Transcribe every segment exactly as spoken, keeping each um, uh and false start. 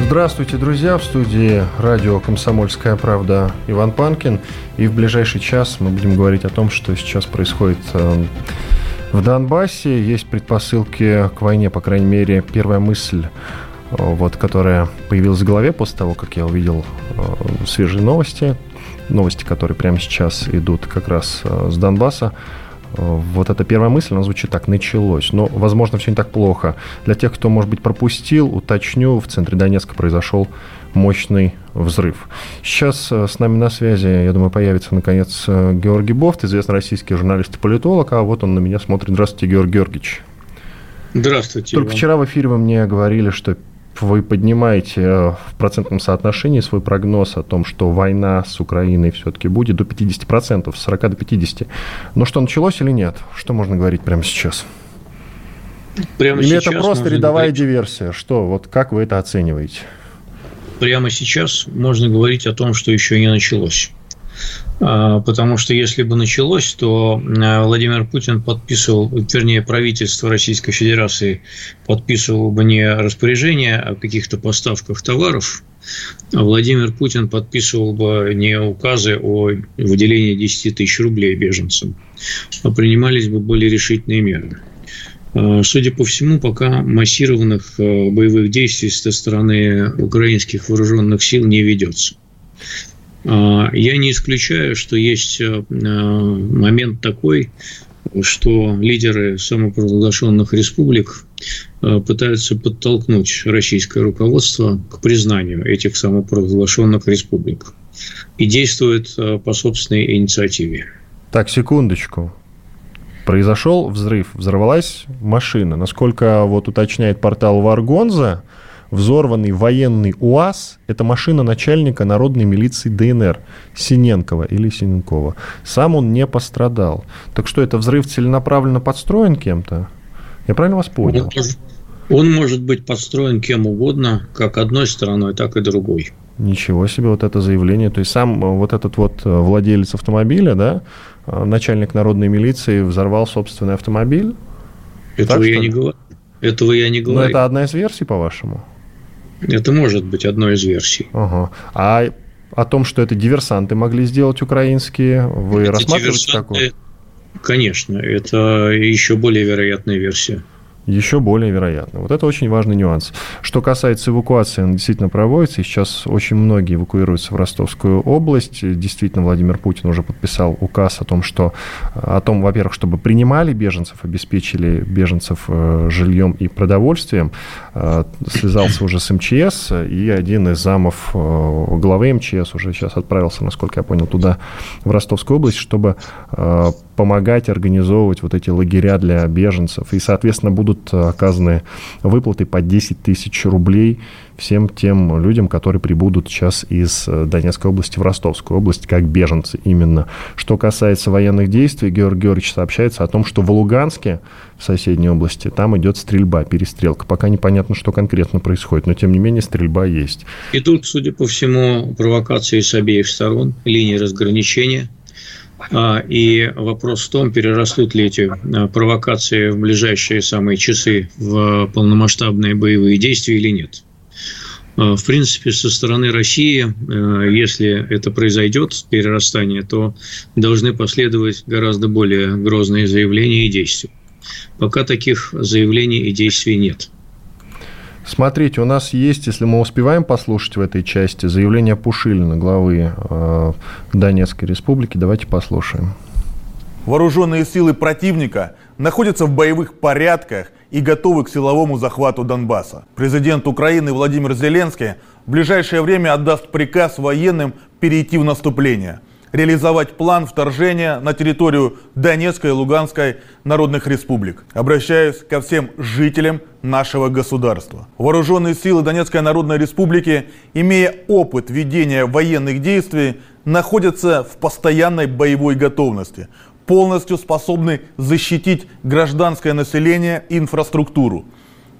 Здравствуйте, друзья! В студии радио «Комсомольская правда» Иван Панкин. И в ближайший час мы будем говорить о том, что сейчас происходит в Донбассе. Есть предпосылки к войне, по крайней мере, первая мысль, вот, которая появилась в голове после того, как я увидел свежие новости. Новости, которые прямо сейчас идут как раз с Донбасса. Вот эта первая мысль, она звучит так: началось. Но, возможно, все не так плохо. Для тех, кто, может быть, пропустил, уточню, в центре Донецка произошел мощный взрыв. Сейчас с нами на связи, я думаю, появится, наконец, Георгий Бовт, известный российский журналист и политолог. А вот он на меня смотрит. Здравствуйте, Георгий Георгиевич. Здравствуйте. Только Иван. Вчера в эфире вы мне говорили, что вы поднимаете в процентном соотношении свой прогноз о том, что война с Украиной все-таки будет до пятьдесят процентов, с сорока до пятидесяти. Но что, началось или нет? Что можно говорить прямо сейчас? Прямо или сейчас это просто рядовая говорить... диверсия? Что, вот как вы это оцениваете? Прямо сейчас можно говорить о том, что еще не началось. Потому что если бы началось, то Владимир Путин подписывал, вернее, правительство Российской Федерации подписывало бы не распоряжение о каких-то поставках товаров, а Владимир Путин подписывал бы не указы о выделении десять тысяч рублей беженцам, а принимались бы более решительные меры. Судя по всему, пока массированных боевых действий со стороны украинских вооруженных сил не ведется. Я не исключаю, что есть момент такой, что лидеры самопровозглашенных республик пытаются подтолкнуть российское руководство к признанию этих самопровозглашенных республик и действуют по собственной инициативе. Так, секундочку. Произошел взрыв, взорвалась машина. Насколько вот уточняет портал Варгонза, взорванный военный УАЗ – это машина начальника народной милиции дэ эн эр Синенкова или Синенкова. Сам он не пострадал. Так что, это взрыв целенаправленно подстроен кем-то? Я правильно вас понял? Он может быть подстроен кем угодно, как одной стороной, так и другой. Ничего себе, вот это заявление. То есть сам вот этот вот владелец автомобиля, да, начальник народной милиции, взорвал собственный автомобиль? Этого я не говорю. Этого я не говорю. Но это одна из версий, по-вашему? Это может быть одной из версий. Ага. А о том, что это диверсанты могли сделать украинские, вы это рассматриваете такое? Конечно, это еще более вероятная версия. Еще более вероятно. Вот это очень важный нюанс. Что касается эвакуации, она действительно проводится. И сейчас очень многие эвакуируются в Ростовскую область. Действительно, Владимир Путин уже подписал указ о том, что, о том, во-первых, чтобы принимали беженцев, обеспечили беженцев жильем и продовольствием. Связался уже с эм че эс, и один из замов главы эм че эс уже сейчас отправился, насколько я понял, туда, в Ростовскую область, чтобы помогать организовывать вот эти лагеря для беженцев. И, соответственно, будут оказаны выплаты по десять тысяч рублей всем тем людям, которые прибудут сейчас из Донецкой области в Ростовскую область, как беженцы именно. Что касается военных действий, Георгий Георгиевич сообщается о том, что в Луганске, в соседней области, там идет стрельба, перестрелка. Пока непонятно, что конкретно происходит, но, тем не менее, стрельба есть. И тут, судя по всему, провокации с обеих сторон, линии разграничения. И вопрос в том, перерастут ли эти провокации в ближайшие самые часы в полномасштабные боевые действия или нет. В принципе, со стороны России, если это произойдет, перерастание, то должны последовать гораздо более грозные заявления и действия. Пока таких заявлений и действий нет. Смотрите, у нас есть, если мы успеваем послушать в этой части, заявление Пушилина, главы э, Донецкой республики. Давайте послушаем. Вооруженные силы противника находятся в боевых порядках и готовы к силовому захвату Донбасса. Президент Украины Владимир Зеленский в ближайшее время отдаст приказ военным перейти в наступление, реализовать план вторжения на территорию Донецкой и Луганской народных республик. Обращаюсь ко всем жителям нашего государства. Вооруженные силы Донецкой народной республики, имея опыт ведения военных действий, находятся в постоянной боевой готовности, полностью способны защитить гражданское население и инфраструктуру.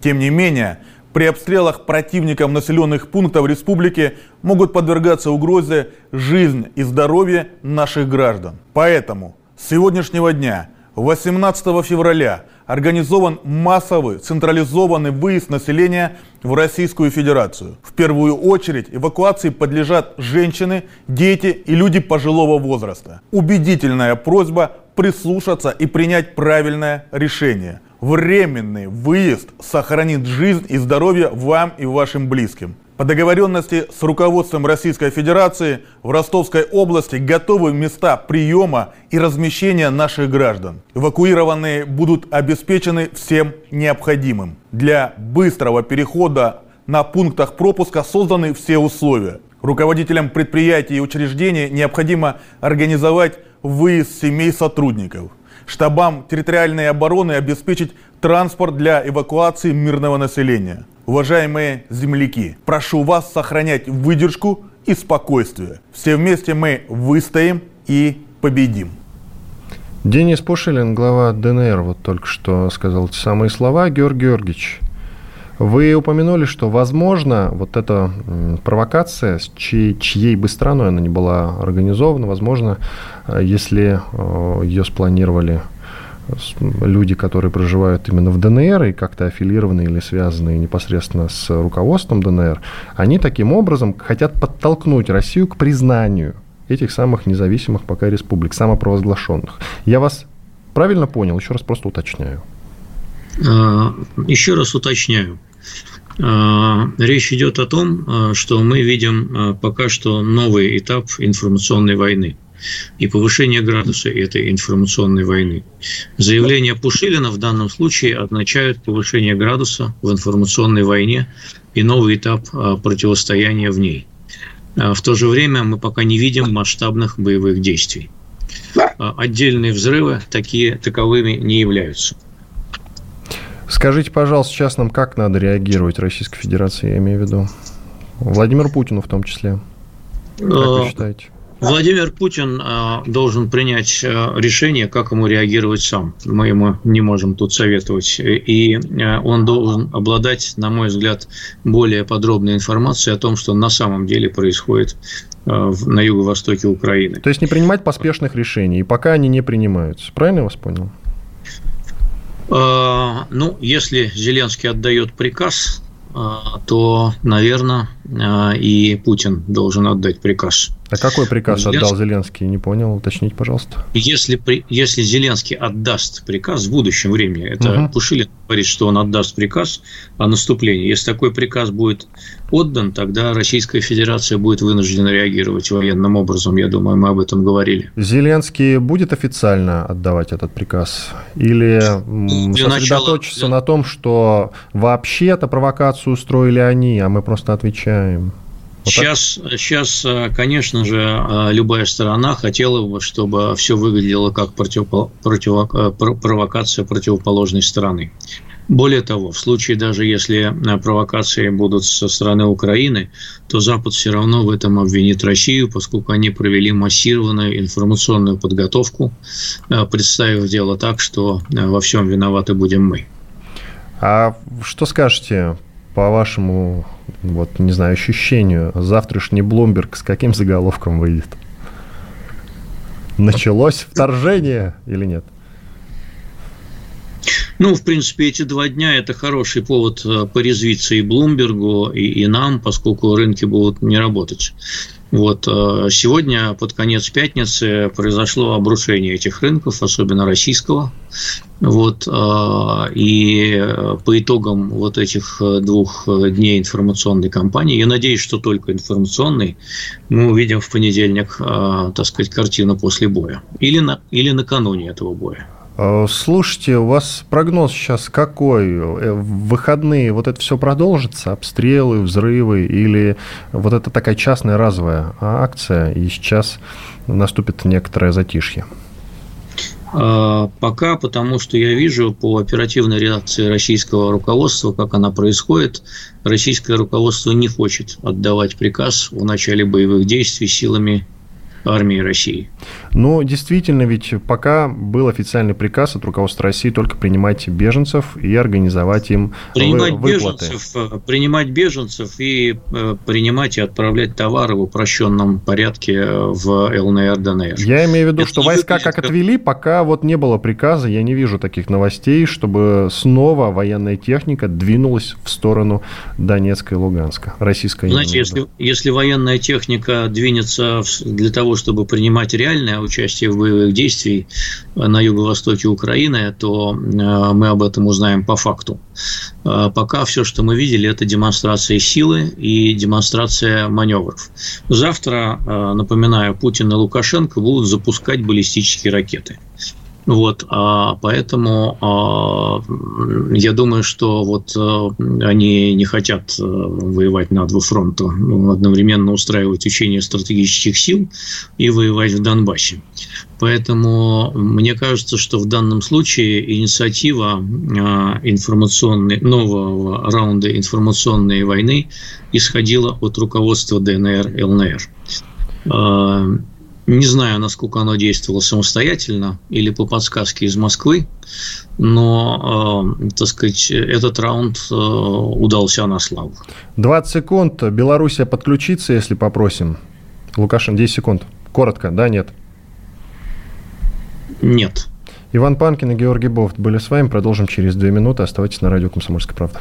Тем не менее, при обстрелах противником населенных пунктов республики могут подвергаться угрозе жизнь и здоровье наших граждан. Поэтому с сегодняшнего дня, восемнадцатого февраля, организован массовый централизованный выезд населения в Российскую Федерацию. В первую очередь эвакуации подлежат женщины, дети и люди пожилого возраста. Убедительная просьба прислушаться и принять правильное решение. Временный выезд сохранит жизнь и здоровье вам и вашим близким. По договоренности с руководством Российской Федерации в Ростовской области готовы места приема и размещения наших граждан. Эвакуированные будут обеспечены всем необходимым. Для быстрого перехода на пунктах пропуска созданы все условия. Руководителям предприятий и учреждений необходимо организовать выезд семей сотрудников. Штабам территориальной обороны обеспечить транспорт для эвакуации мирного населения. Уважаемые земляки, прошу вас сохранять выдержку и спокойствие. Все вместе мы выстоим и победим. Денис Пушилин, глава ДНР, вот только что сказал эти самые слова. Георгий Георгиевич, вы упомянули, что, возможно, вот эта провокация, с чьей, чьей бы страной она ни была организована, возможно, если ее спланировали люди, которые проживают именно в ДНР и как-то аффилированы или связаны непосредственно с руководством ДНР, они таким образом хотят подтолкнуть Россию к признанию этих самых независимых пока республик, самопровозглашенных. Я вас правильно понял? Еще раз просто уточняю. Еще раз уточняю. Речь идет о том, что мы видим пока что новый этап информационной войны и повышение градуса этой информационной войны. Заявления Пушилина в данном случае означают повышение градуса в информационной войне и новый этап противостояния в ней. В то же время мы пока не видим масштабных боевых действий. Отдельные взрывы такие, таковыми не являются. Скажите, пожалуйста, сейчас нам как надо реагировать Российской Федерации, я имею в виду? Владимиру Путину в том числе. Как вы считаете? Владимир Путин э, должен принять э, решение, как ему реагировать сам. Мы ему не можем тут советовать. И э, он должен обладать, на мой взгляд, более подробной информацией о том, что на самом деле происходит э, в, на юго-востоке Украины. То есть не принимать поспешных решений, и пока они не принимаются. Правильно я вас понял? Э, ну, если Зеленский отдает приказ, э, то, наверное, э, и Путин должен отдать приказ. А какой приказ Зеленский... отдал Зеленский? Не понял, уточните, пожалуйста. Если, при... Если Зеленский отдаст приказ в будущем времени, это угу. Пушилин говорит, что он отдаст приказ о наступлении. Если такой приказ будет отдан, тогда Российская Федерация будет вынуждена реагировать военным образом. Я думаю, мы об этом говорили. Зеленский будет официально отдавать этот приказ? Или для сосредоточиться начала... на том, что вообще-то провокацию устроили они, а мы просто отвечаем? Сейчас, сейчас, конечно же, любая сторона хотела бы, чтобы все выглядело как против, против, провокация противоположной стороны. Более того, в случае даже если провокации будут со стороны Украины, то Запад все равно в этом обвинит Россию, поскольку они провели массированную информационную подготовку, представив дело так, что во всем виноваты будем мы. А что скажете по вашему, вот, не знаю, ощущению, завтрашний Bloomberg с каким заголовком выйдет? Началось вторжение или нет? Ну, в принципе, эти два дня – это хороший повод порезвиться и Блумбергу, и, и нам, поскольку рынки будут не работать. Вот. Сегодня, под конец пятницы, произошло обрушение этих рынков, особенно российского. Вот. И по итогам вот этих двух дней информационной кампании, я надеюсь, что только информационной, мы увидим в понедельник, так сказать, картину после боя. Или, на, или накануне этого боя. Слушайте, у вас прогноз сейчас какой? В выходные вот это все продолжится? Обстрелы, взрывы или вот это такая частная разовая акция, и сейчас наступит некоторое затишье? Пока, потому что я вижу по оперативной реакции российского руководства, как она происходит, российское руководство не хочет отдавать приказ о начале боевых действий силами армии России. Но действительно, ведь пока был официальный приказ от руководства России только принимать беженцев и организовать им принимать выплаты. Беженцев, принимать беженцев и принимать и отправлять товары в упрощенном порядке в ЛНР, ДНР. Я имею в виду, это что войска будет... как отвели, пока вот не было приказа, я не вижу таких новостей, чтобы снова военная техника двинулась в сторону Донецка и Луганска. Российская. Знаете, если, если военная техника двинется для того, чтобы принимать реальное участие в боевых действиях на юго-востоке Украины, то мы об этом узнаем по факту. Пока все, что мы видели, это демонстрация силы и демонстрация маневров. Завтра, напоминаю, Путин и Лукашенко будут запускать баллистические ракеты. Вот, поэтому я думаю, что вот они не хотят воевать на два фронта, одновременно устраивать учения стратегических сил и воевать в Донбассе. Поэтому мне кажется, что в данном случае инициатива информационной, нового раунда информационной войны исходила от руководства ДНР, ЛНР. Не знаю, насколько оно действовало самостоятельно или по подсказке из Москвы, но, э, так сказать, этот раунд э, удался на славу. двадцать секунд. Белоруссия подключится, если попросим. Лукашенко, десять секунд. Коротко, да, нет? Нет. Иван Панкин и Георгий Бовт были с вами. Продолжим через две минуты. Оставайтесь на радио «Комсомольская правда».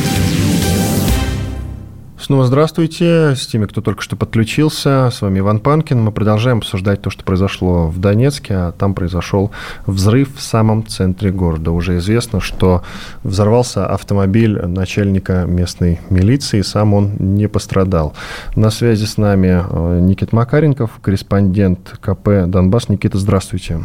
Снова здравствуйте. С теми, кто только что подключился. С вами Иван Панкин. Мы продолжаем обсуждать то, что произошло в Донецке. А там произошел взрыв в самом центре города. Уже известно, что взорвался автомобиль начальника местной милиции. Сам он не пострадал. На связи с нами Никита Макаренков, корреспондент ка пэ «Донбасс». Никита, здравствуйте.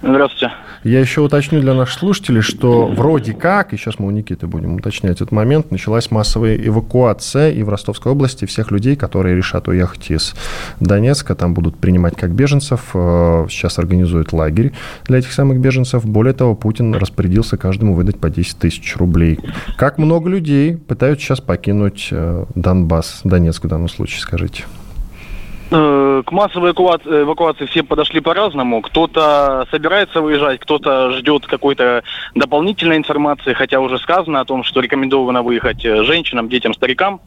Здравствуйте. Я еще уточню для наших слушателей, что вроде как, и сейчас мы у Никиты будем уточнять этот момент, началась массовая эвакуация и в Ростовской области всех людей, которые решат уехать из Донецка, там будут принимать как беженцев, сейчас организуют лагерь для этих самых беженцев. Более того, Путин распорядился каждому выдать по десять тысяч рублей. Как много людей пытаются сейчас покинуть Донбасс, Донецк в данном случае, скажите? К массовой эвакуации, эвакуации все подошли по-разному. Кто-то собирается выезжать, кто-то ждет какой-то дополнительной информации, хотя уже сказано о том, что рекомендовано выехать женщинам, детям, старикам.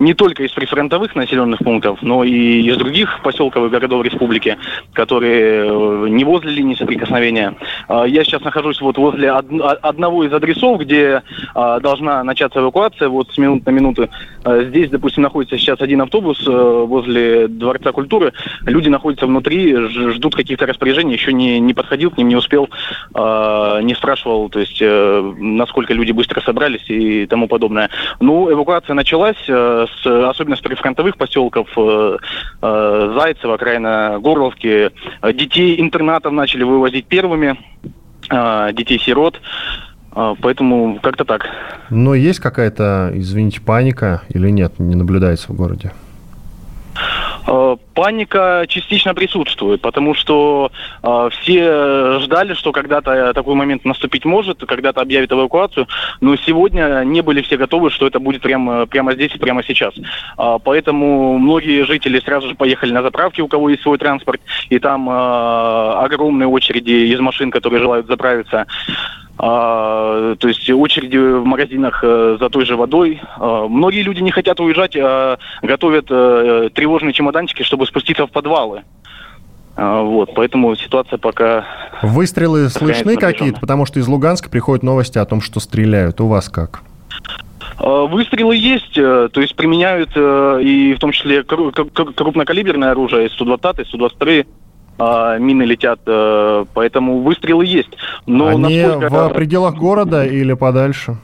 Не только из прифронтовых населенных пунктов, но и из других поселков и городов республики, которые не возле линии соприкосновения. Я сейчас нахожусь вот возле одного из адресов, где должна начаться эвакуация вот с минут на минуту. Здесь, допустим, находится сейчас один автобус возле Дворца культуры. Люди находятся внутри, ждут каких-то распоряжений. Еще не, не подходил к ним, не успел, не спрашивал, то есть насколько люди быстро собрались и тому подобное. Ну, эвакуация началась, с, особенно с прифронтовых поселков э, э, Зайцева, окраина Горловки. Детей интернатов начали вывозить первыми, э, детей-сирот. Э, поэтому как-то так. Но есть какая-то, извините, паника или нет, не наблюдается в городе? Паника частично присутствует, потому что э, все ждали, что когда-то такой момент наступить может, когда-то объявят эвакуацию, но сегодня не были все готовы, что это будет прямо, прямо здесь, прямо сейчас. Э, поэтому многие жители сразу же поехали на заправки, у кого есть свой транспорт, и там э, огромные очереди из машин, которые желают заправиться. А, то есть очереди в магазинах а, за той же водой. А, многие люди не хотят уезжать, а готовят а, тревожные чемоданчики, чтобы спуститься в подвалы. А, вот, поэтому ситуация пока... Выстрелы слышны какие-то? Потому что из Луганска приходят новости о том, что стреляют. У вас как? Выстрелы есть, то есть применяют и в том числе крупнокалиберное оружие, сто двадцатые, сто двадцать вторые. Мины летят, поэтому выстрелы есть. Но они насколько... в пределах города или подальше?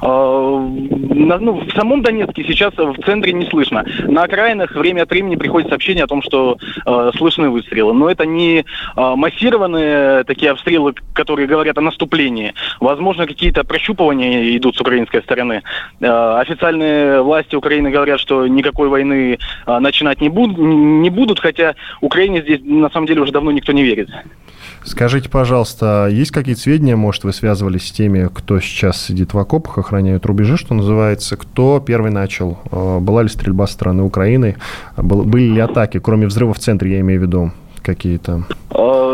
Ну, в самом Донецке сейчас в центре не слышно. На окраинах время от времени приходят сообщения о том, что э, слышны выстрелы. Но это не э, массированные такие обстрелы, которые говорят о наступлении. Возможно, какие-то прощупывания идут с украинской стороны. Э, официальные власти Украины говорят, что никакой войны э, начинать не, буд- не будут, хотя Украине здесь на самом деле уже давно никто не верит. Скажите, пожалуйста, есть какие-то сведения, может, вы связывались с теми, кто сейчас сидит в окопах, охраняют рубежи, что называется, кто первый начал? Была ли стрельба со стороны Украины? Были ли атаки, кроме взрыва в центре, я имею в виду, какие-то?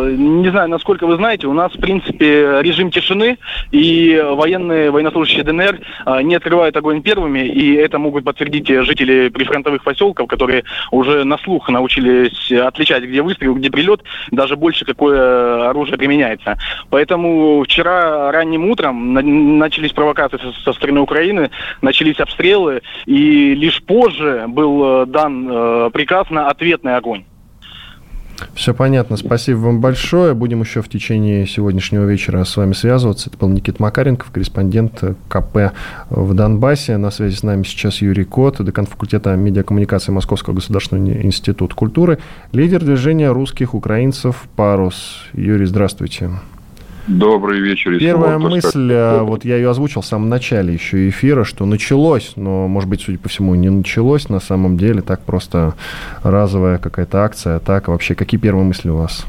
Не знаю, насколько вы знаете, у нас, в принципе, режим тишины, и военные, военнослужащие ДНР не открывают огонь первыми, и это могут подтвердить жители прифронтовых поселков, которые уже на слух научились отличать, где выстрел, где прилет, даже больше, какое оружие применяется. Поэтому вчера ранним утром начались провокации со стороны Украины, начались обстрелы, и лишь позже был дан приказ на ответный огонь. Все понятно. Спасибо вам большое. Будем еще в течение сегодняшнего вечера с вами связываться. Это был Никита Макаренков, корреспондент ка пэ в Донбассе. На связи с нами сейчас Юрий Кот, декан факультета медиакоммуникации Московского государственного института культуры, лидер движения русских украинцев «Парус». Юрий, здравствуйте. Добрый вечер. Первая мысль, вот я ее озвучил в самом начале еще эфира, что началось, но, может быть, судя по всему, не началось на самом деле, так просто разовая какая-то акция, атака. Вообще, какие первые мысли у вас?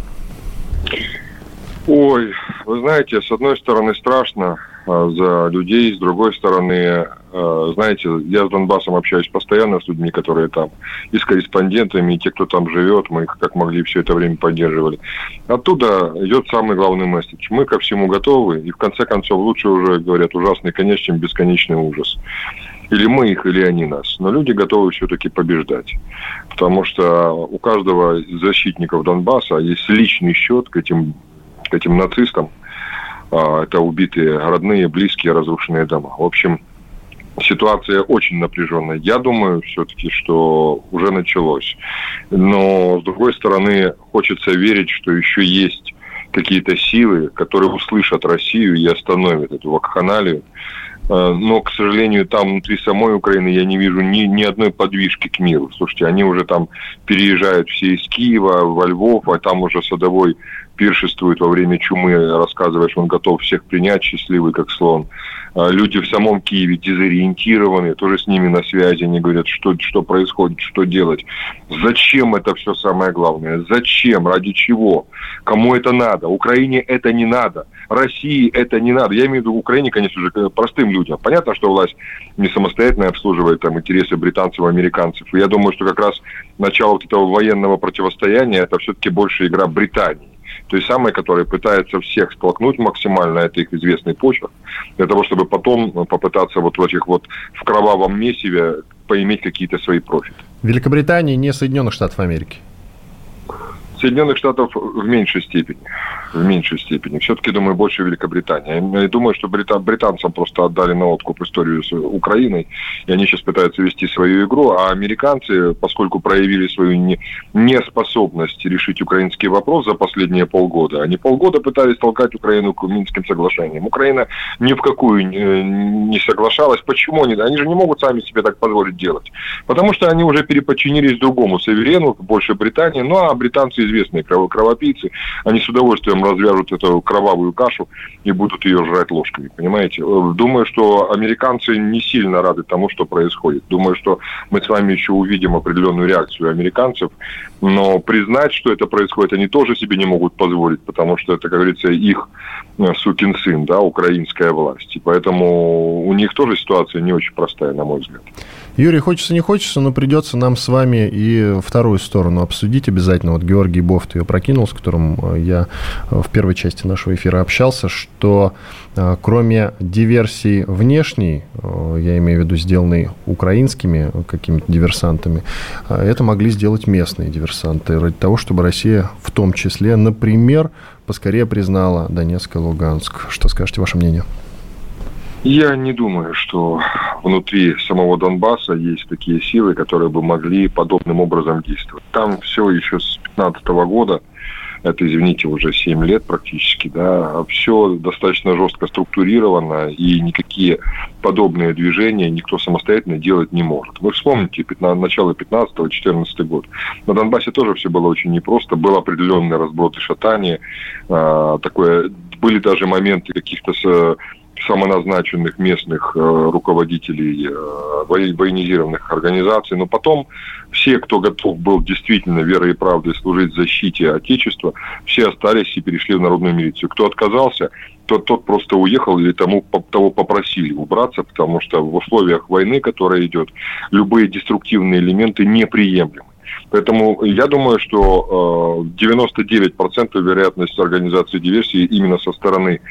Ой, вы знаете, с одной стороны страшно за людей, с другой стороны, знаете, я с Донбассом общаюсь постоянно, с людьми, которые там, и с корреспондентами, и те, кто там живет, мы их как могли все это время поддерживали. Оттуда идет самый главный месседж. Мы ко всему готовы, и в конце концов лучше уже, говорят, ужасный конец, чем бесконечный ужас. Или мы их, или они нас. Но люди готовы все-таки побеждать. Потому что у каждого из защитников Донбасса есть личный счет к этим, к этим нацистам. Это убитые родные, близкие, разрушенные дома. В общем, ситуация очень напряженная. Я думаю, все-таки, что уже началось. Но, с другой стороны, хочется верить, что еще есть какие-то силы, которые услышат Россию и остановят эту вакханалию. Но, к сожалению, там внутри самой Украины я не вижу ни, ни одной подвижки к миру. Слушайте, они уже там переезжают все из Киева во Львов, а там уже Садовой пиршествует во время чумы, рассказывая, что он готов всех принять, счастливый как слон. Люди в самом Киеве дезориентированы, тоже с ними на связи, они говорят, что, что происходит, что делать. Зачем это все самое главное? Зачем? Ради чего? Кому это надо? Украине это не надо. России это не надо. Я имею в виду Украине, конечно же, простым людям. Понятно, что власть не самостоятельно обслуживает там интересы британцев, американцев. И я думаю, что как раз начало вот этого военного противостояния это все-таки больше игра Британии. Той самой, которая пытается всех столкнуть максимально, это их известный почерк, для того, чтобы потом попытаться вот в этих вот в кровавом месиве поиметь какие-то свои профиты. Великобритания не Соединенных Штатов Америки. Соединенных Штатов в меньшей степени. В меньшей степени. Все-таки, думаю, больше Великобритания. Я думаю, что брита- британцам просто отдали на откуп историю с Украиной, и они сейчас пытаются вести свою игру, а американцы, поскольку проявили свою не- неспособность решить украинский вопрос за последние полгода, они полгода пытались толкать Украину к Минским соглашениям. Украина ни в какую не, не соглашалась. Почему они? Они же не могут сами себе так позволить делать. Потому что они уже переподчинились другому суверену, больше Британии, ну а британцы известные кровопийцы, они с удовольствием развяжут эту кровавую кашу и будут ее жрать ложками, понимаете? Думаю, что американцы не сильно рады тому, что происходит. Думаю, что мы с вами еще увидим определенную реакцию американцев, но признать, что это происходит, они тоже себе не могут позволить, потому что это, как говорится, их сукин сын, да, украинская власть. И поэтому у них тоже ситуация не очень простая, на мой взгляд. Юрий, хочется, не хочется, но придется нам с вами и вторую сторону обсудить обязательно. Вот Георгий Бовт ее прокинул, с которым я в первой части нашего эфира общался, что кроме диверсии внешней, я имею в виду сделанной украинскими какими-то диверсантами, это могли сделать местные диверсанты ради того, чтобы Россия в том числе, например, поскорее признала Донецк и Луганск. Что скажете, ваше мнение? Я не думаю, что внутри самого Донбасса есть такие силы, которые бы могли подобным образом действовать. Там все еще с пятнадцатого года это, извините, уже семь лет практически, да, все достаточно жестко структурировано, и никакие подобные движения никто самостоятельно делать не может. Вы вспомните начало пятнадцатого-четырнадцатый год. На Донбассе тоже все было очень непросто, был определенный разброд и шатание, такое, были даже моменты каких-то с... самоназначенных местных э, руководителей э, военизированных организаций. Но потом все, кто готов был действительно верой и правдой служить защите Отечества, все остались и перешли в народную милицию. Кто отказался, тот, тот просто уехал или тому, по, того попросили убраться, потому что в условиях войны, которая идет, любые деструктивные элементы неприемлемы. Поэтому я думаю, что э, девяносто девять процентов вероятность организации диверсии именно со стороны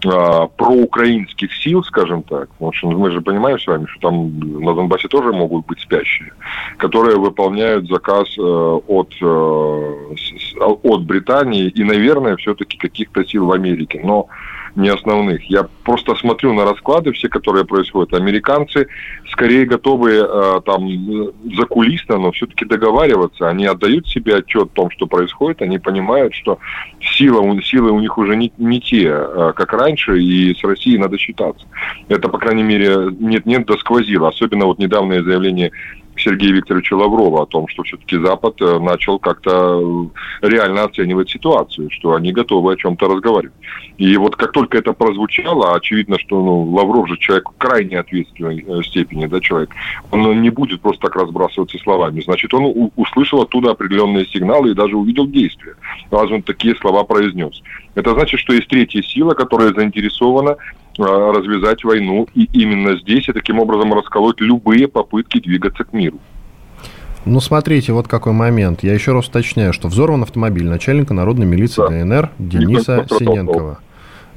проукраинских сил, скажем так, потому что мы же понимаем с вами, что там на Донбассе тоже могут быть спящие, которые выполняют заказ от, от Британии и, наверное, все-таки каких-то сил в Америке, но не основных. Я просто смотрю на расклады все, которые происходят. Американцы скорее готовы там закулисно, но все-таки договариваться. Они отдают себе отчет о том, что происходит. Они понимают, что сила, силы у них уже не, не те, как раньше. Раньше, и с Россией надо считаться. Это, по крайней мере, нет-нет, досквозило. Особенно вот недавнее заявление Сергея Викторовича Лаврова о том, что все-таки Запад начал как-то реально оценивать ситуацию, что они готовы о чем-то разговаривать. И вот как только это прозвучало, очевидно, что ну, Лавров же человек в крайне ответственной степени, да, человек, он не будет просто так разбрасываться словами. Значит, он услышал оттуда определенные сигналы и даже увидел действия, раз он такие слова произнес. Это значит, что есть третья сила, которая заинтересована развязать войну и именно здесь и таким образом расколоть любые попытки двигаться к миру. Ну, смотрите, вот какой момент. Я еще раз уточняю, что взорван автомобиль начальника народной милиции, да, ДНР Дениса Синенкова.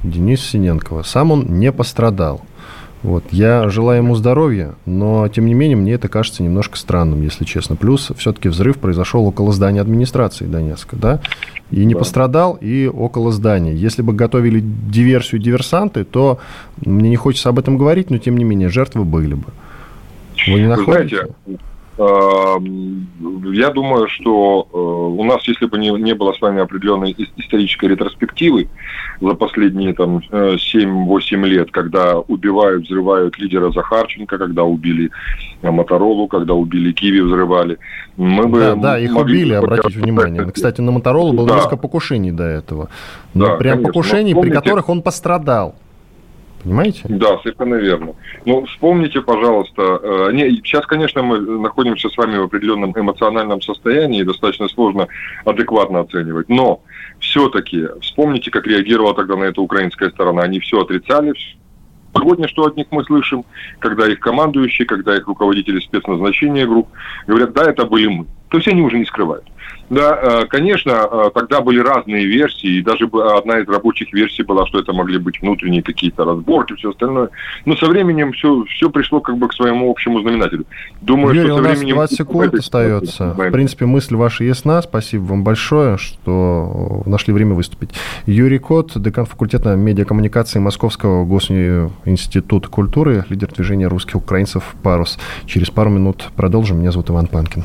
Дениса Синенкова. Сам он не пострадал. Вот. Я желаю ему здоровья, но, тем не менее, мне это кажется немножко странным, если честно. Плюс, все-таки взрыв произошел около здания администрации Донецка, да? И не да. пострадал, и около здания. Если бы готовили диверсию диверсанты, то мне не хочется об этом говорить, но, тем не менее, жертвы были бы. Вы не находите? Знаете, я думаю, что у нас, если бы не было с вами определенной исторической ретроспективы за последние там семь-восемь лет, когда убивают, взрывают лидера Захарченко, когда убили Моторолу, когда убили Киви, взрывали. Мы бы да, да, их убили, обратите внимание. Кстати, на Моторолу было да. несколько покушений до этого. Но да, прям конечно. покушений, Но, при которых он пострадал. Понимаете? Да, совершенно верно. Ну, вспомните, пожалуйста, э, не, сейчас, конечно, мы находимся с вами в определенном эмоциональном состоянии, и достаточно сложно адекватно оценивать, но все-таки вспомните, как реагировала тогда на это украинская сторона. Они все отрицали. Сегодня что от них мы слышим, когда их командующие, когда их руководители спецназначения групп говорят, да, это были мы. То есть они уже не скрывают. Да, конечно, тогда были разные версии, и даже одна из рабочих версий была, что это могли быть внутренние какие-то разборки, все остальное. Но со временем все, все пришло как бы к своему общему знаменателю. Думаю, Юрий, что со временем... у нас двадцать секунд остается. В принципе, мысль ваша ясна. Спасибо вам большое, что нашли время выступить. Юрий Кот, декан факультета медиакоммуникации Московского госинститута культуры, лидер движения русских украинцев «Парус». Через пару минут продолжим. Меня зовут Иван Панкин.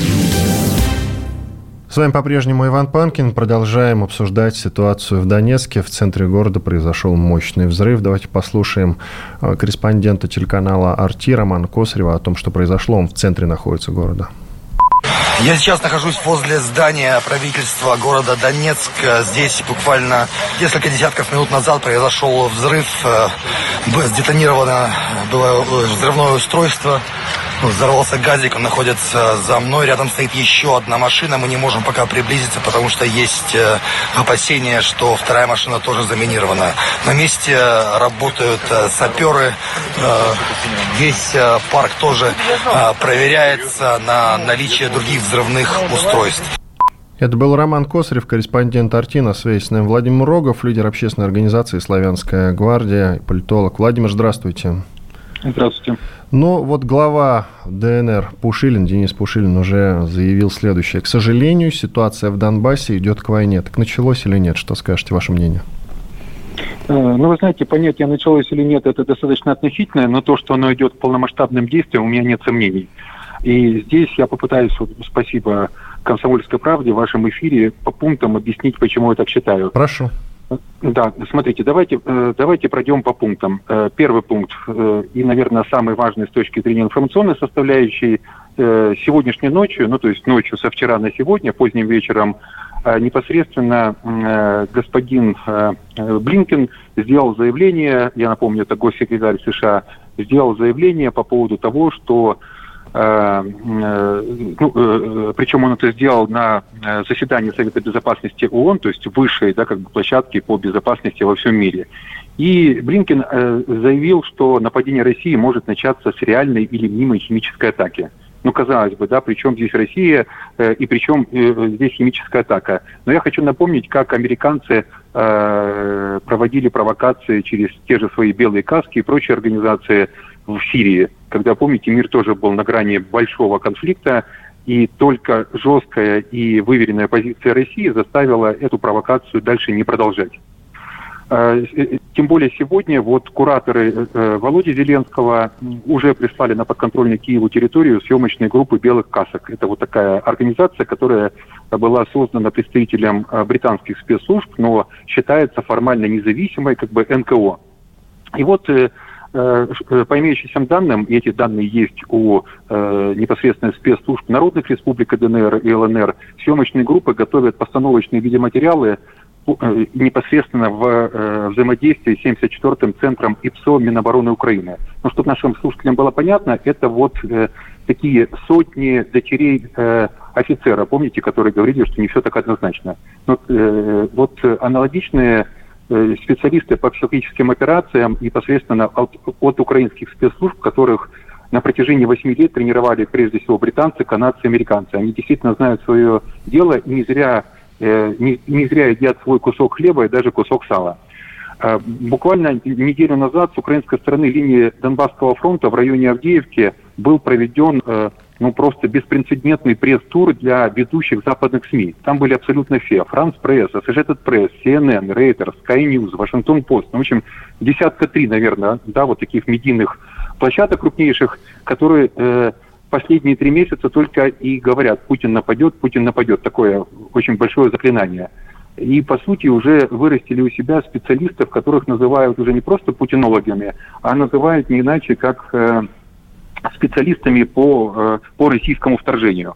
С вами по-прежнему Иван Панкин. Продолжаем обсуждать ситуацию в Донецке. В центре города произошел мощный взрыв. Давайте послушаем корреспондента телеканала «Арти» Романа Косарева о том, что произошло. Он в центре находится города. Я сейчас нахожусь возле здания правительства города Донецк. Здесь буквально несколько десятков минут назад произошел взрыв. Сдетонировано было взрывное устройство. Взорвался газик, он находится за мной. Рядом стоит еще одна машина. Мы не можем пока приблизиться, потому что есть опасения, что вторая машина тоже заминирована. На месте работают саперы. Весь парк тоже проверяется на наличие других взрывных устройств. Это был Роман Косарев, корреспондент «Арти», на связи с ним Владимир Рогов, лидер общественной организации «Славянская гвардия», политолог. Владимир, здравствуйте. Здравствуйте. Ну, вот глава ДНР Пушилин, Денис Пушилин, уже заявил следующее. К сожалению, ситуация в Донбассе идет к войне. Так началось или нет? Что скажете, ваше мнение? Ну, вы знаете, понятие «началось или нет» — это достаточно относительное, но то, что оно идет к полномасштабным действиям, у меня нет сомнений. И здесь я попытаюсь, вот, спасибо «Комсомольской правде», в вашем эфире по пунктам объяснить, почему я так считаю. Прошу. Да, смотрите, давайте, давайте пройдем по пунктам. Первый пункт, и, наверное, самый важный с точки зрения информационной составляющей, сегодняшней ночью, ну, то есть ночью со вчера на сегодня, поздним вечером, непосредственно господин Блинкен сделал заявление, я напомню, это госсекретарь США, сделал заявление по поводу того, что... Ну, причем он это сделал на заседании Совета Безопасности ООН, то есть высшей, да, как бы площадки по безопасности во всем мире. И Блинкен заявил, что нападение России может начаться с реальной или мнимой химической атаки. Ну, казалось бы, да, при чем здесь Россия и при чем здесь химическая атака. Но я хочу напомнить, как американцы проводили провокации через те же свои «Белые каски» и прочие организации в Сирии, когда, помните, мир тоже был на грани большого конфликта, и только жесткая и выверенная позиция России заставила эту провокацию дальше не продолжать. Тем более сегодня вот кураторы Володи Зеленского уже прислали на подконтрольную Киеву территорию съемочной группы «Белых касок». Это вот такая организация, которая была создана представителем британских спецслужб, но считается формально независимой, как бы эн ка о. И вот... По имеющимся данным, и эти данные есть у э, непосредственно спецслужб народных республик ДНР и ЛНР, съемочные группы готовят постановочные видеоматериалы э, непосредственно в э, взаимодействии с семьдесят четвёртым центром ИПСО Минобороны Украины. Но чтобы нашим слушателям было понятно, это вот э, такие сотни дочерей э, офицера, помните, которые говорили, что не все так однозначно. Вот, э, вот аналогичные... специалисты по психологическим операциям непосредственно от, от украинских спецслужб, которых на протяжении восьми лет тренировали прежде всего британцы, канадцы, американцы. Они действительно знают свое дело и не зря, э, не, не зря едят свой кусок хлеба и даже кусок сала. Э, буквально неделю назад с украинской стороны линии Донбасского фронта в районе Авдеевки был проведен э, ну, просто беспрецедентный пресс-тур для ведущих западных СМИ. Там были абсолютно все. France Press, Associated Press, си эн эн, Reuters, Sky News, Washington Post. Ну, в общем, десятка три, наверное, да, вот таких медийных площадок крупнейших, которые э, последние три месяца только и говорят: Путин нападет, Путин нападет. Такое очень большое заклинание. И, по сути, уже вырастили у себя специалистов, которых называют уже не просто путинологами, а называют не иначе, как... Э, специалистами по, по российскому вторжению.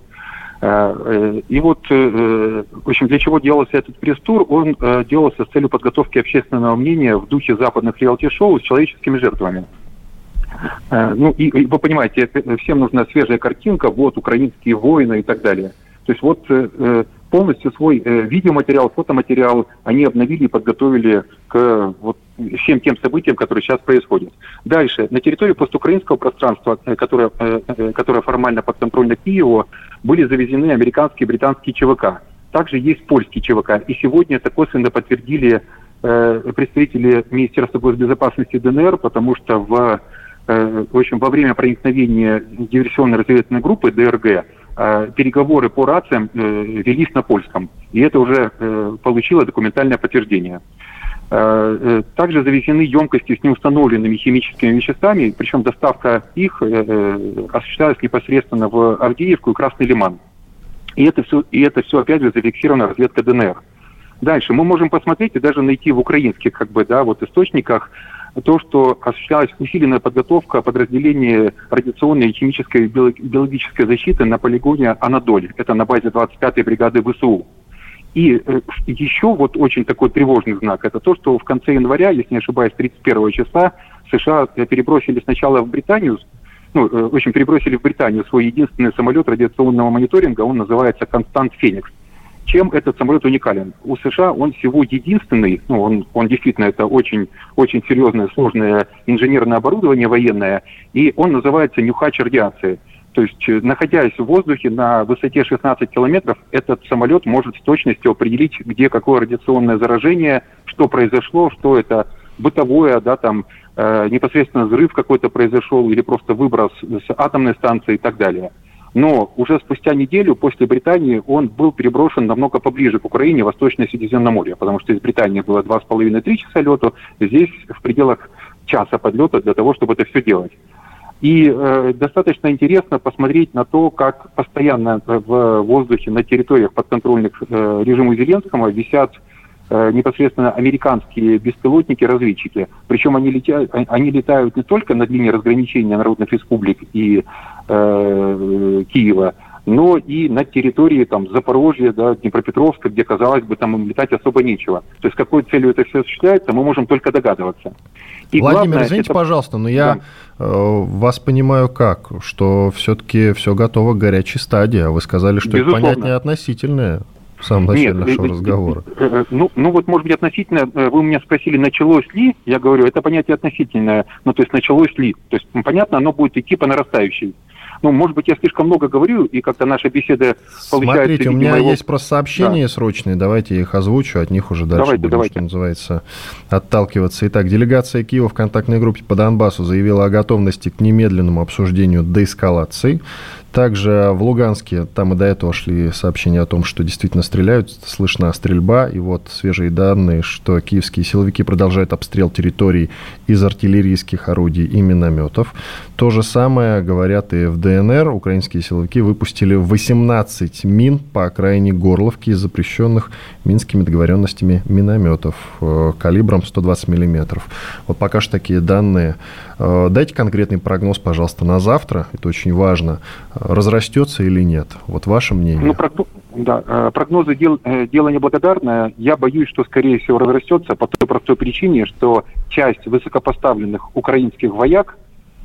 И вот, в общем, для чего делался этот пресс-тур? Он делался с целью подготовки общественного мнения в духе западных реалити-шоу с человеческими жертвами. Ну, и, и вы понимаете, всем нужна свежая картинка, вот, украинские воины и так далее. То есть вот полностью свой видеоматериал, фотоматериал они обновили и подготовили к вот всем тем событиям, которые сейчас происходят. Дальше. На территории постукраинского пространства, которое, которое формально подконтрольно Киеву, были завезены американские и британские ЧВК. Также есть польские ЧВК. И сегодня это косвенно подтвердили э, представители Министерства госбезопасности ДНР, потому что в, э, в общем, во время проникновения диверсионной разведывательной группы ДРГ э, переговоры по рациям э, велись на польском. И это уже э, получило документальное подтверждение. Также завезены емкости с неустановленными химическими веществами, причем доставка их э, осуществлялась непосредственно в Авдеевку и Красный Лиман. И это все, и это все опять же зафиксировано разведка ДНР. Дальше мы можем посмотреть и даже найти в украинских, как бы, да, вот источниках то, что осуществлялась усиленная подготовка подразделений радиационной и химической биологической защиты на полигоне Анадоль. Это на базе двадцать пятой бригады ВСУ. И еще вот очень такой тревожный знак – это то, что в конце января, если не ошибаюсь, тридцать первого числа США перебросили сначала в Британию, ну, в общем, перебросили в Британию свой единственный самолет радиационного мониторинга, он называется «Констант Феникс». Чем этот самолет уникален? У США он всего единственный, ну, он, он действительно, это очень, очень серьезное, сложное инженерное оборудование военное, и он называется «Нюхач радиации». То есть, находясь в воздухе на высоте шестнадцать километров, этот самолет может с точностью определить, где какое радиационное заражение, что произошло, что это бытовое, да, там, э, непосредственно взрыв какой-то произошел или просто выброс с атомной станции и так далее. Но уже спустя неделю после Британии он был переброшен намного поближе к Украине, восточное Средиземноморье, потому что из Британии было два с половиной - три часа лету, здесь в пределах часа подлета для того, чтобы это все делать. И э, достаточно интересно посмотреть на то, как постоянно в воздухе на территориях подконтрольных э, режиму Зеленского висят э, непосредственно американские беспилотники-разведчики. Причем они, летя... они летают не только на линии разграничения народных республик и э, Киева, но и на территории там, Запорожья, да, Днепропетровска, где, казалось бы, там им летать особо нечего. То есть какой целью это все осуществляется, мы можем только догадываться. И Владимир, главное, извините, это... пожалуйста, но я да. э, вас понимаю как, что все-таки все готово к горячей стадии, а вы сказали, что безусловно. Это понятнее относительное в самом начале Нет, нашего э, разговора. Э, э, ну, ну вот, может быть, относительно, вы меня спросили, началось ли, я говорю, это понятие относительное, ну то есть началось ли, то есть понятно, оно будет идти по нарастающей. Ну, может быть, я слишком много говорю, и как-то наша беседа получается... Смотрите, у меня моего... есть просто сообщения да. срочные, давайте я их озвучу, от них уже дальше давайте, будем, давайте. Что называется, отталкиваться. Итак, делегация Киева в контактной группе по Донбассу заявила о готовности к немедленному обсуждению деэскалации. Также в Луганске, там и до этого шли сообщения о том, что действительно стреляют, слышна стрельба. И вот свежие данные, что киевские силовики продолжают обстрел территорий из артиллерийских орудий и минометов. То же самое говорят и в ДНР. Украинские силовики выпустили восемнадцать мин по окраине Горловки из запрещенных минскими договоренностями минометов калибром сто двадцать миллиметров. Вот пока что такие данные. Дайте конкретный прогноз, пожалуйста, на завтра. Это очень важно. Разрастется или нет? Вот ваше мнение. Ну, прогноз, да, прогнозы дел, дело неблагодарное. Я боюсь, что, скорее всего, разрастется по той простой причине, что часть высокопоставленных украинских вояк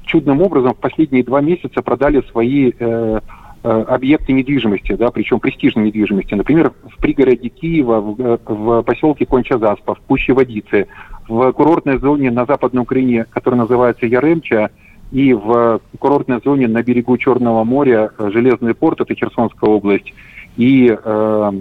чудным образом в последние два месяца продали свои э, объекты недвижимости, да, причем престижной недвижимости. Например, в пригороде Киева, в, в поселке Конча-Заспа, в Пуще-Водице, в курортной зоне на Западной Украине, которая называется Яремча, и в курортной зоне на берегу Черного моря Железный порт, это Херсонская область, и э,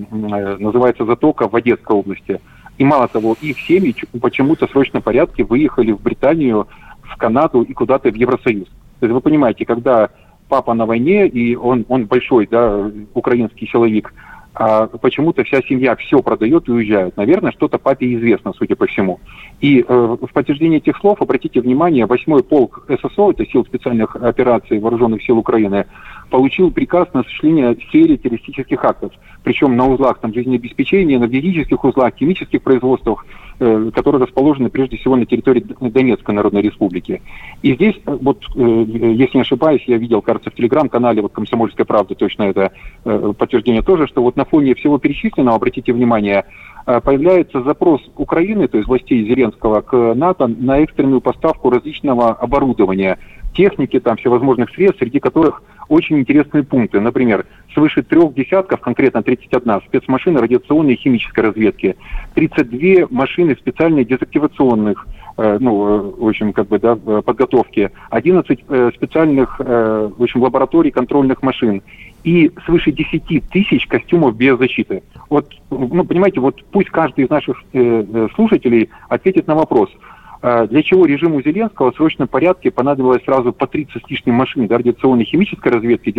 называется Затока в Одесской области. И мало того, их семьи почему-то в срочном порядке выехали в Британию, в Канаду и куда-то в Евросоюз. То есть вы понимаете, когда папа на войне, и он, он большой, да, украинский силовик, а почему-то вся семья все продает и уезжает. Наверное, что-то папе известно, судя по всему. И э, в подтверждение этих слов, обратите внимание, восьмой полк ССО, это сил специальных операций Вооруженных сил Украины, получил приказ на осуществление серии террористических актов. Причем на узлах там, жизнеобеспечения, энергетических узлах, химических производствах, э, которые расположены прежде всего на территории Донецкой Народной Республики. И здесь, вот, э, если не ошибаюсь, я видел, кажется, в телеграм-канале вот, «Комсомольская правда» точно это э, подтверждение тоже, что вот на фоне всего перечисленного, обратите внимание, появляется запрос Украины, то есть властей Зеленского к НАТО, на экстренную поставку различного оборудования, техники, там всевозможных средств, среди которых очень интересные пункты. Например, свыше трех десятков, конкретно тридцать одна спецмашин радиационной и химической разведки, тридцать две машины специальной дезактивационных, э, ну, в общем, как бы, да, подготовки, одиннадцать э, специальных, э, в общем, лабораторий контрольных машин и свыше десять тысяч костюмов биозащиты. Вот, ну, понимаете, вот пусть каждый из наших э, слушателей ответит на вопрос, для чего режиму Зеленского в срочном порядке понадобилось сразу по тридцать с лишним машин, да, радиационной химической разведки,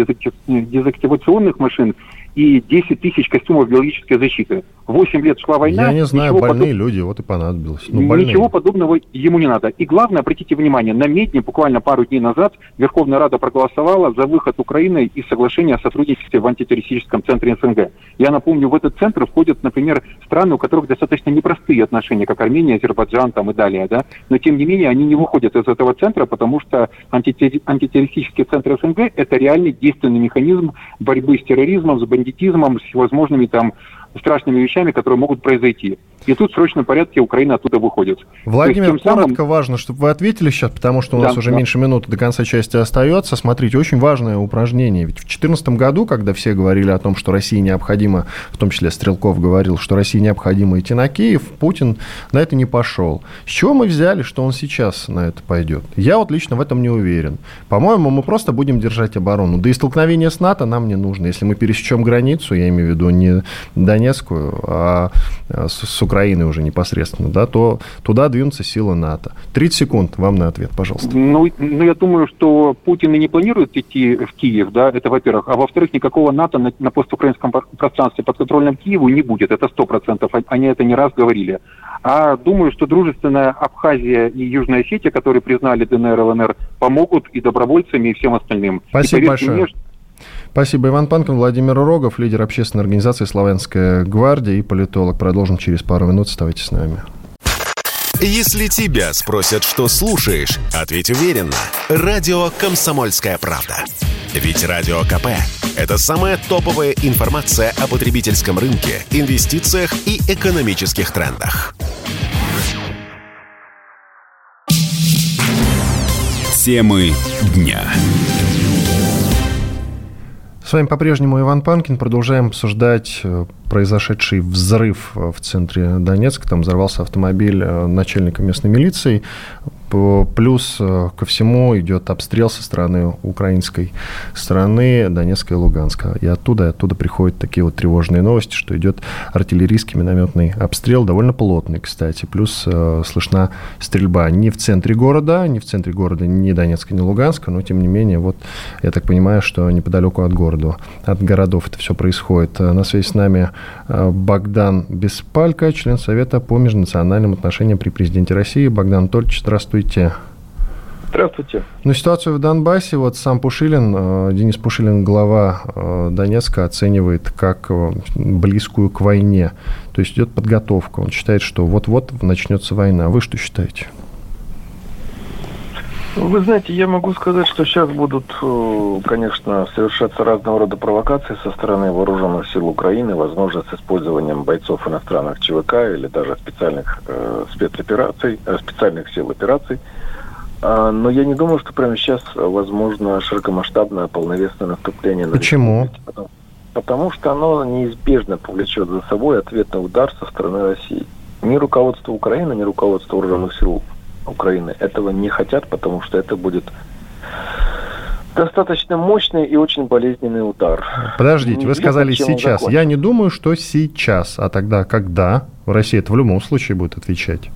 дезактивационных машин и десять тысяч костюмов биологической защиты. Восемь лет шла война. Я не знаю, больные подоб... люди, вот и понадобилось. Ну, ничего подобного ему не надо. И главное, обратите внимание, на Медне буквально пару дней назад Верховная Рада проголосовала за выход Украины из соглашения о сотрудничестве в антитеррористическом центре СНГ. Я напомню, в этот центр входят, например, страны, у которых достаточно непростые отношения, как Армения, Азербайджан там и далее, да. Но, тем не менее, они не выходят из этого центра, потому что антитер... антитеррористический центр СНГ – это реальный действенный механизм борьбы с терроризмом, с бандитизмом, с всевозможными там страшными вещами, которые могут произойти. И тут в срочном порядке Украина оттуда выходит. Владимир, есть, коротко самым... важно, чтобы вы ответили сейчас, потому что у нас да, уже да. меньше минуты до конца части остается. Смотрите, очень важное упражнение. Ведь в две тысячи четырнадцатом году, когда все говорили о том, что России необходимо, в том числе Стрелков говорил, что России необходимо идти на Киев, Путин на это не пошел. С чего мы взяли, что он сейчас на это пойдет? Я вот лично в этом не уверен. По-моему, мы просто будем держать оборону. Да и столкновение с НАТО нам не нужно. Если мы пересечем границу, я имею в виду не до Донецкую, а с, с Украиной уже непосредственно, да, то туда двинутся силы НАТО. тридцать секунд вам на ответ, пожалуйста. Ну, ну, я думаю, что Путин и не планирует идти в Киев, да, это во-первых. А во-вторых, никакого НАТО на, на постукраинском пространстве подконтрольном Киеву не будет, это сто процентов, они это не раз говорили. А думаю, что дружественная Абхазия и Южная Осетия, которые признали ДНР, ЛНР, помогут и добровольцами, и всем остальным. Спасибо большое. Мне... Спасибо, Иван Панкин, Владимир Рогов, лидер общественной организации «Славянская гвардия» и политолог. Продолжим через пару минут. Оставайтесь с нами. Если тебя спросят, что слушаешь, ответь уверенно. Радио «Комсомольская правда». Ведь Радио КП – это самая топовая информация о потребительском рынке, инвестициях и экономических трендах. Темы дня. С вами по-прежнему Иван Панкин. Продолжаем обсуждать произошедший взрыв в центре Донецка. Там взорвался автомобиль начальника местной милиции. Плюс ко всему идет обстрел со стороны украинской стороны Донецка и Луганска. И оттуда, и оттуда приходят такие вот тревожные новости, что идет артиллерийский минометный обстрел, довольно плотный, кстати. Плюс э, слышна стрельба не в центре города, не в центре города ни Донецка, ни Луганска, но тем не менее, вот я так понимаю, что неподалеку от города, от городов это все происходит. На связи с нами Богдан Беспалько, член Совета по межнациональным отношениям при президенте России. Богдан Анатольевич, здравствуйте. Здравствуйте. Здравствуйте. Ну, ситуацию в Донбассе, вот сам Пушилин, Денис Пушилин, глава Донецка, оценивает как близкую к войне. То есть идет подготовка. Он считает, что вот-вот начнется война. Вы что считаете? Вы знаете, я могу сказать, что сейчас будут, конечно, совершаться разного рода провокации со стороны вооруженных сил Украины, возможно, с использованием бойцов иностранных ЧВК или даже специальных э, спецопераций, э, специальных сил операций. А, но я не думаю, что прямо сейчас возможно широкомасштабное полновесное наступление на Почему? Республику. Потому, потому что оно неизбежно повлечет за собой ответный удар со стороны России. Ни руководство Украины, ни руководство вооруженных сил Украины этого не хотят, потому что это будет достаточно мощный и очень болезненный удар. Подождите, вы сказали сейчас. Я не думаю, что сейчас, а тогда когда? Россия это в любом случае будет отвечать.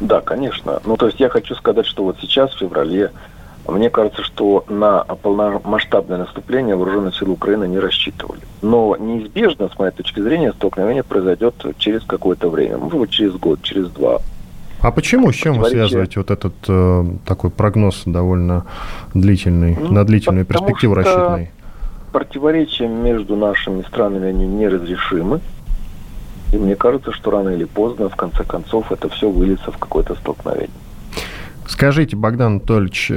Да, конечно. Ну, то есть я хочу сказать, что вот сейчас, в феврале, мне кажется, что на полномасштабное наступление вооруженные силы Украины не рассчитывали. Но неизбежно, с моей точки зрения, столкновение произойдет через какое-то время. Может быть, через год, через два. А почему, с чем вы связываете вот этот э, такой прогноз довольно длительный, ну, на длительную перспективу рассчитанный? Противоречия между нашими странами, они неразрешимы. И мне кажется, что рано или поздно, в конце концов, это все выльется в какое-то столкновение. Скажите, Богдан Анатольевич,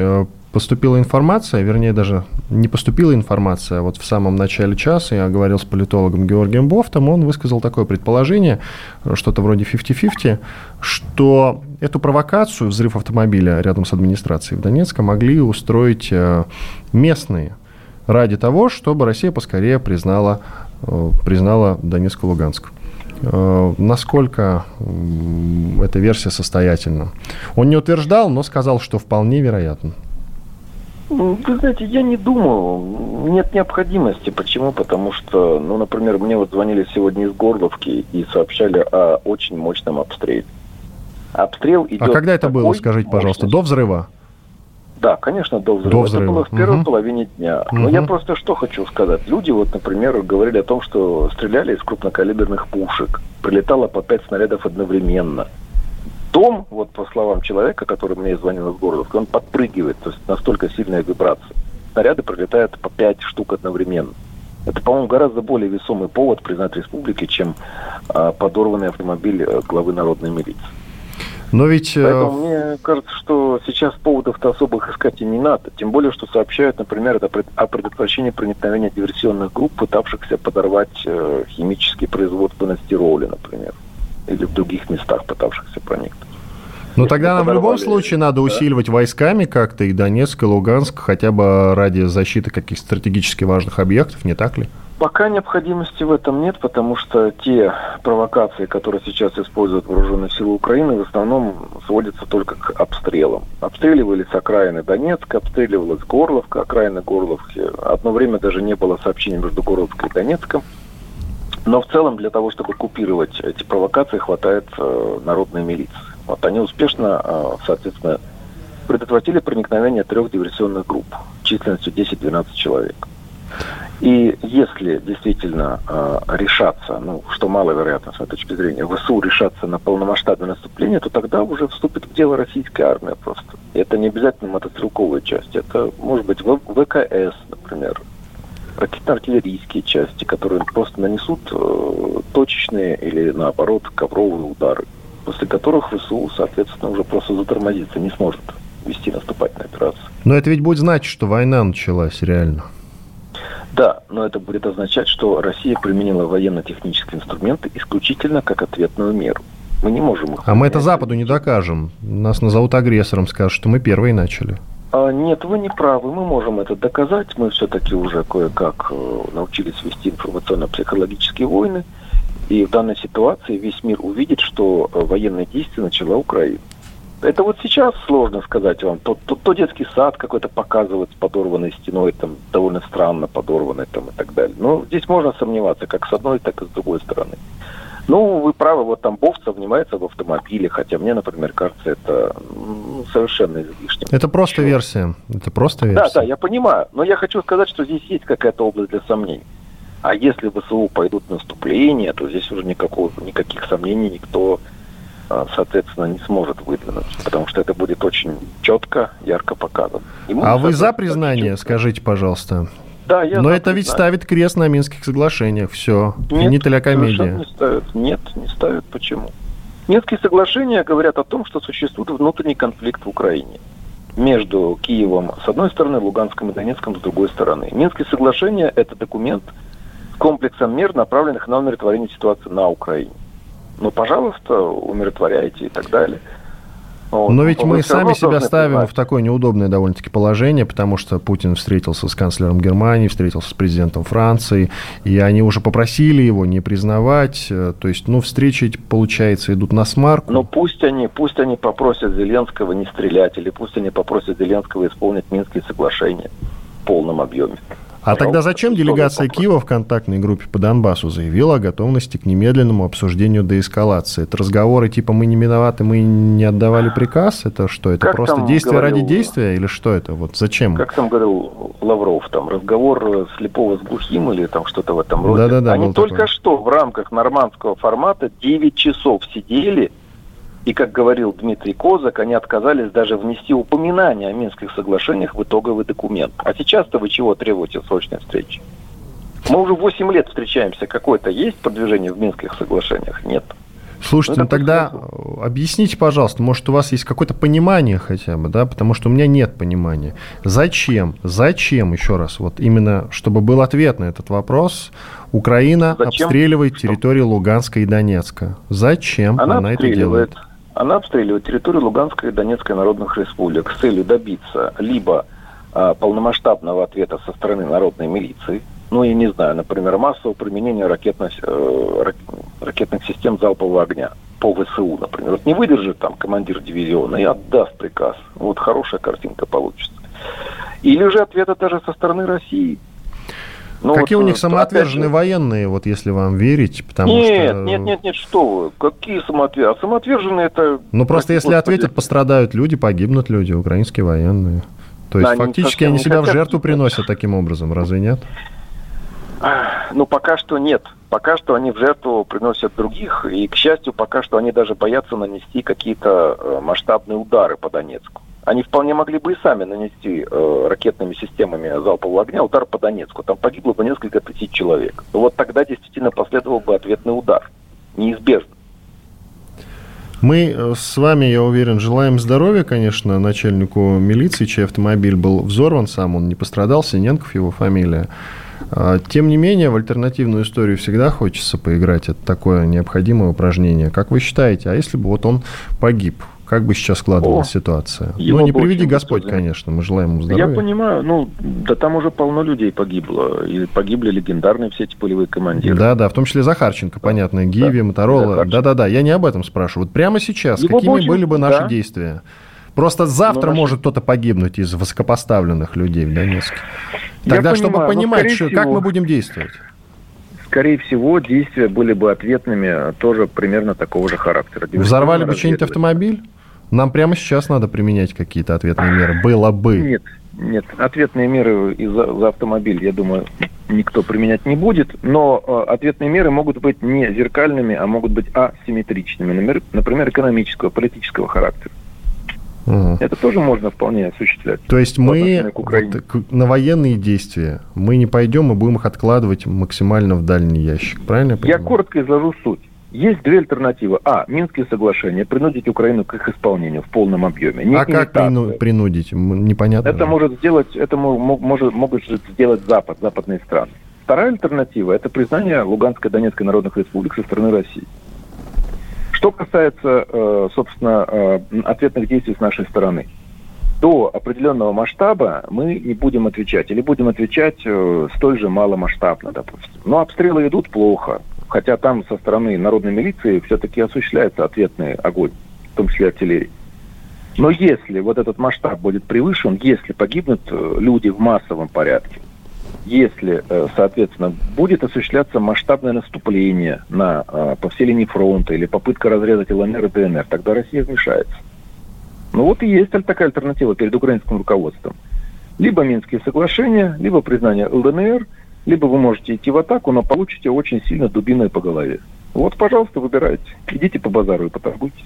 поступила информация, вернее, даже не поступила информация, вот в самом начале часа я говорил с политологом Георгием Бовтом, он высказал такое предположение, что-то вроде пятьдесят на пятьдесят, что эту провокацию, взрыв автомобиля рядом с администрацией в Донецке, могли устроить местные ради того, чтобы Россия поскорее признала, признала Донецк и Луганск. Насколько эта версия состоятельна? Он не утверждал, но сказал, что вполне вероятно. Вы знаете, я не думаю. Нет необходимости. Почему? Потому что, ну, например, мне вот звонили сегодня из Горловки и сообщали о очень мощном обстреле. Обстрел идет... А когда это было, скажите, пожалуйста, мощности? До взрыва? Да, конечно, до взрыва. До взрыва. Это было в первой угу. половине дня. Угу. Но я просто что хочу сказать. Люди, вот, например, говорили о том, что стреляли из крупнокалиберных пушек. Прилетало по пять снарядов одновременно. Дом, вот по словам человека, который мне звонил из Горловки, он подпрыгивает, то есть настолько сильная вибрация. Снаряды прилетают по пять штук одновременно. Это, по-моему, гораздо более весомый повод признать республики, чем э, подорванный автомобиль главы народной милиции. Но ведь... Поэтому мне кажется, что сейчас поводов-то особых искать и не надо. Тем более, что сообщают, например, о предотвращении проникновения диверсионных групп, пытавшихся подорвать э, химические производства на Стероле, например. Или в других местах пытавшихся проникнуть. Но тогда нам в любом случае надо да? усиливать войсками как-то и Донецк, и Луганск, хотя бы ради защиты каких-то стратегически важных объектов, не так ли? Пока необходимости в этом нет, потому что те провокации, которые сейчас используют вооруженные силы Украины, в основном сводятся только к обстрелам. Обстреливались окраины Донецка, обстреливалась Горловка, окраины Горловки. Одно время даже не было сообщений между Горловкой и Донецком. Но в целом для того, чтобы купировать эти провокации, хватает э, народной милиции. Вот они успешно, э, соответственно, предотвратили проникновение трех диверсионных групп численностью десять-двенадцать человек. И если действительно э, решаться, ну, что маловероятно с моей точки зрения, ВСУ решаться на полномасштабное наступление, то тогда уже вступит в дело российская армия просто. И это не обязательно мотострелковая часть, это может быть ВКС, например, ракетно-артиллерийские части, которые просто нанесут э, точечные или, наоборот, ковровые удары, после которых ВСУ, соответственно, уже просто затормозится, не сможет вести наступательную операцию. Но это ведь будет значить, что война началась реально. Да, но это будет означать, что Россия применила военно-технические инструменты исключительно как ответную меру. Мы не можем их применять. А мы это Западу не докажем. Нас назовут агрессором, скажут, что мы первые начали. А, нет, вы не правы. Мы можем это доказать. Мы все-таки уже кое-как научились вести информационно-психологические войны. И в данной ситуации весь мир увидит, что военные действия начала Украина. Это вот сейчас сложно сказать вам. То, то, то детский сад какой-то показывает с подорванной стеной, там, довольно странно подорванной там, и так далее. Но здесь можно сомневаться как с одной, так и с другой стороны. Ну, вы правы, вот там Бовт сомневается в автомобиле, хотя мне, например, кажется, это ну, совершенно излишне. Это просто версия. Это просто версия. Да, да, я понимаю. Но я хочу сказать, что здесь есть какая-то область для сомнений. А если ВСУ пойдут в наступление, то здесь уже никакого, никаких сомнений никто... соответственно, не сможет выдвинуть, потому что это будет очень четко, ярко показано. Ему а вы за признание, четко. Скажите, пожалуйста? Да, я Но это признание. Ведь ставит крест на Минских соглашениях, все, финита ля комедия. Не ставят. Нет, не ставят. Почему? Минские соглашения говорят о том, что существует внутренний конфликт в Украине между Киевом с одной стороны, Луганском и Донецком с другой стороны. Минские соглашения – это документ с комплексом мер, направленных на умиротворение ситуации на Украине. Ну, пожалуйста, умиротворяйте и так далее. Но, Но ведь мы сами себя ставим понимать. В такое неудобное довольно-таки положение, потому что Путин встретился с канцлером Германии, встретился с президентом Франции, и они уже попросили его не признавать. То есть, ну, встречи, получается, идут на смарку. Но пусть они, пусть они попросят Зеленского не стрелять, или пусть они попросят Зеленского исполнить Минские соглашения в полном объеме. А тогда зачем делегация Киева в контактной группе по Донбассу заявила о готовности к немедленному обсуждению деэскалации? Это разговоры типа «мы не виноваты, мы не отдавали приказ»? Это что? Это как просто действие говорил, ради действия? Или что это? Вот зачем? Как там говорил Лавров, там разговор слепого с глухим или там что-то в этом роде? Да-да-да, они только такой. Что в рамках нормандского формата девять часов сидели, и, как говорил Дмитрий Козак, они отказались даже внести упоминание о Минских соглашениях в итоговый документ. А сейчас-то вы чего требуете срочной встречи? Мы уже восемь лет встречаемся. Какое-то есть продвижение в Минских соглашениях? Нет. Слушайте, ну, тогда смысл. Объясните, пожалуйста, может, у вас есть какое-то понимание хотя бы, да, потому что у меня нет понимания. Зачем, зачем, еще раз, вот именно, чтобы был ответ на этот вопрос, Украина зачем? Обстреливает территорию Луганска и Донецка. Зачем она, она это делает? Она обстреливает территорию Луганской и Донецкой народных республик с целью добиться либо а, полномасштабного ответа со стороны народной милиции, ну, я не знаю, например, массового применения ракетных, э, ракетных систем залпового огня по ВСУ, например. Вот не выдержит там командир дивизиона и отдаст приказ. Вот хорошая картинка получится. Или же ответа даже со стороны России. Ну, какие вот, у них самоотверженные опять... военные, вот если вам верить, потому нет, что... Нет, нет, нет, что вы, какие самоотверженные? А самоотверженные это... Ну, просто если господи... ответят, пострадают люди, погибнут люди, украинские военные. То есть, да, фактически они, они себя хотят... в жертву приносят таким образом, разве нет? Ну, пока что нет. Пока что они в жертву приносят других, и, к счастью, пока что они даже боятся нанести какие-то масштабные удары по Донецку. Они вполне могли бы и сами нанести э, ракетными системами залпового огня удар по Донецку. Там погибло бы несколько тысяч человек. Но вот тогда действительно последовал бы ответный удар. Неизбежно. Мы с вами, я уверен, желаем здоровья, конечно, начальнику милиции, чей автомобиль был взорван сам, он не пострадал, Синенков его фамилия. Тем не менее, в альтернативную историю всегда хочется поиграть. Это такое необходимое упражнение. Как вы считаете, а если бы вот он погиб, как бы сейчас складывалась О, ситуация? Ну, не приведи Господь, безумно. Конечно, мы желаем ему здоровья. Я понимаю, ну, да там уже полно людей погибло. И погибли легендарные все эти полевые командиры. Да-да, в том числе Захарченко, понятно, Гиви, да, Моторола. Да-да-да, я не об этом спрашиваю. Вот прямо сейчас, его какими очень... были бы наши да. действия? Просто завтра ну, может кто-то погибнуть из высокопоставленных людей в Донецке. Тогда, я чтобы понимаю, понимать, что, как мы будем действовать. скорее всего, действия были бы ответными тоже примерно такого же характера. Взорвали бы чей-нибудь автомобиль? Нам прямо сейчас надо применять какие-то ответные меры. Было бы. Нет, нет. Ответные меры за, за автомобиль, я думаю, никто применять не будет. Но э, ответные меры могут быть не зеркальными, а могут быть асимметричными. Например, экономического, политического характера. Угу. Это тоже можно вполне осуществлять. То есть мы вот, на военные действия мы не пойдем и будем их откладывать максимально в дальний ящик. Правильно я понимаю? Я коротко изложу суть. Есть две альтернативы. А. Минские соглашения. Принудить Украину к их исполнению в полном объеме. Не, а как прину- принудить? Непонятно. Это, может сделать, это может, могут сделать Запад, западные страны. Вторая альтернатива – это признание Луганской и Донецкой народных республик со стороны России. Что касается, собственно, ответных действий с нашей стороны. До определенного масштаба мы не будем отвечать. Или будем отвечать столь же маломасштабно, допустим. Но обстрелы идут плохо. Хотя там со стороны народной милиции все-таки осуществляется ответный огонь, в том числе артиллерии. Но если вот этот масштаб будет превышен, если погибнут люди в массовом порядке, если, соответственно, будет осуществляться масштабное наступление на, по всей линии фронта или попытка разрезать ЛНР и ДНР, тогда Россия вмешается. Ну вот и есть такая альтернатива перед украинским руководством. Либо Минские соглашения, либо признание ЛНР, либо вы можете идти в атаку, но получите очень сильно дубиной по голове. Вот, пожалуйста, выбирайте. Идите по базару и поторгуйтесь.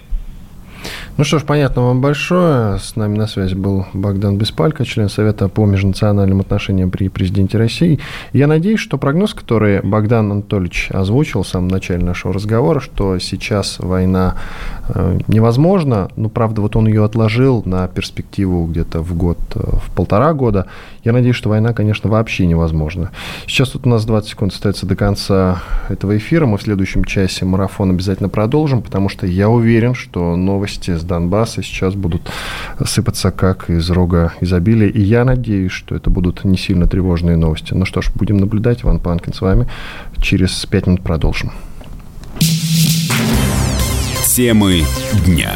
Ну что ж, понятно вам большое. С нами на связи был Богдан Беспалько, член Совета по межнациональным отношениям при президенте России. Я надеюсь, что прогноз, который Богдан Анатольевич озвучил в самом начале нашего разговора, что сейчас война э, невозможна, ну, правда, вот он ее отложил на перспективу где-то в год, в полтора года. Я надеюсь, что война, конечно, вообще невозможна. Сейчас тут у нас двадцать секунд остается до конца этого эфира. Мы в следующем часе марафон обязательно продолжим, потому что я уверен, что новости с Донбасса сейчас будут сыпаться как из рога изобилия. И я надеюсь, что это будут не сильно тревожные новости. Ну что ж, будем наблюдать. Иван Панкин с вами. Через пять минут продолжим. Темы дня.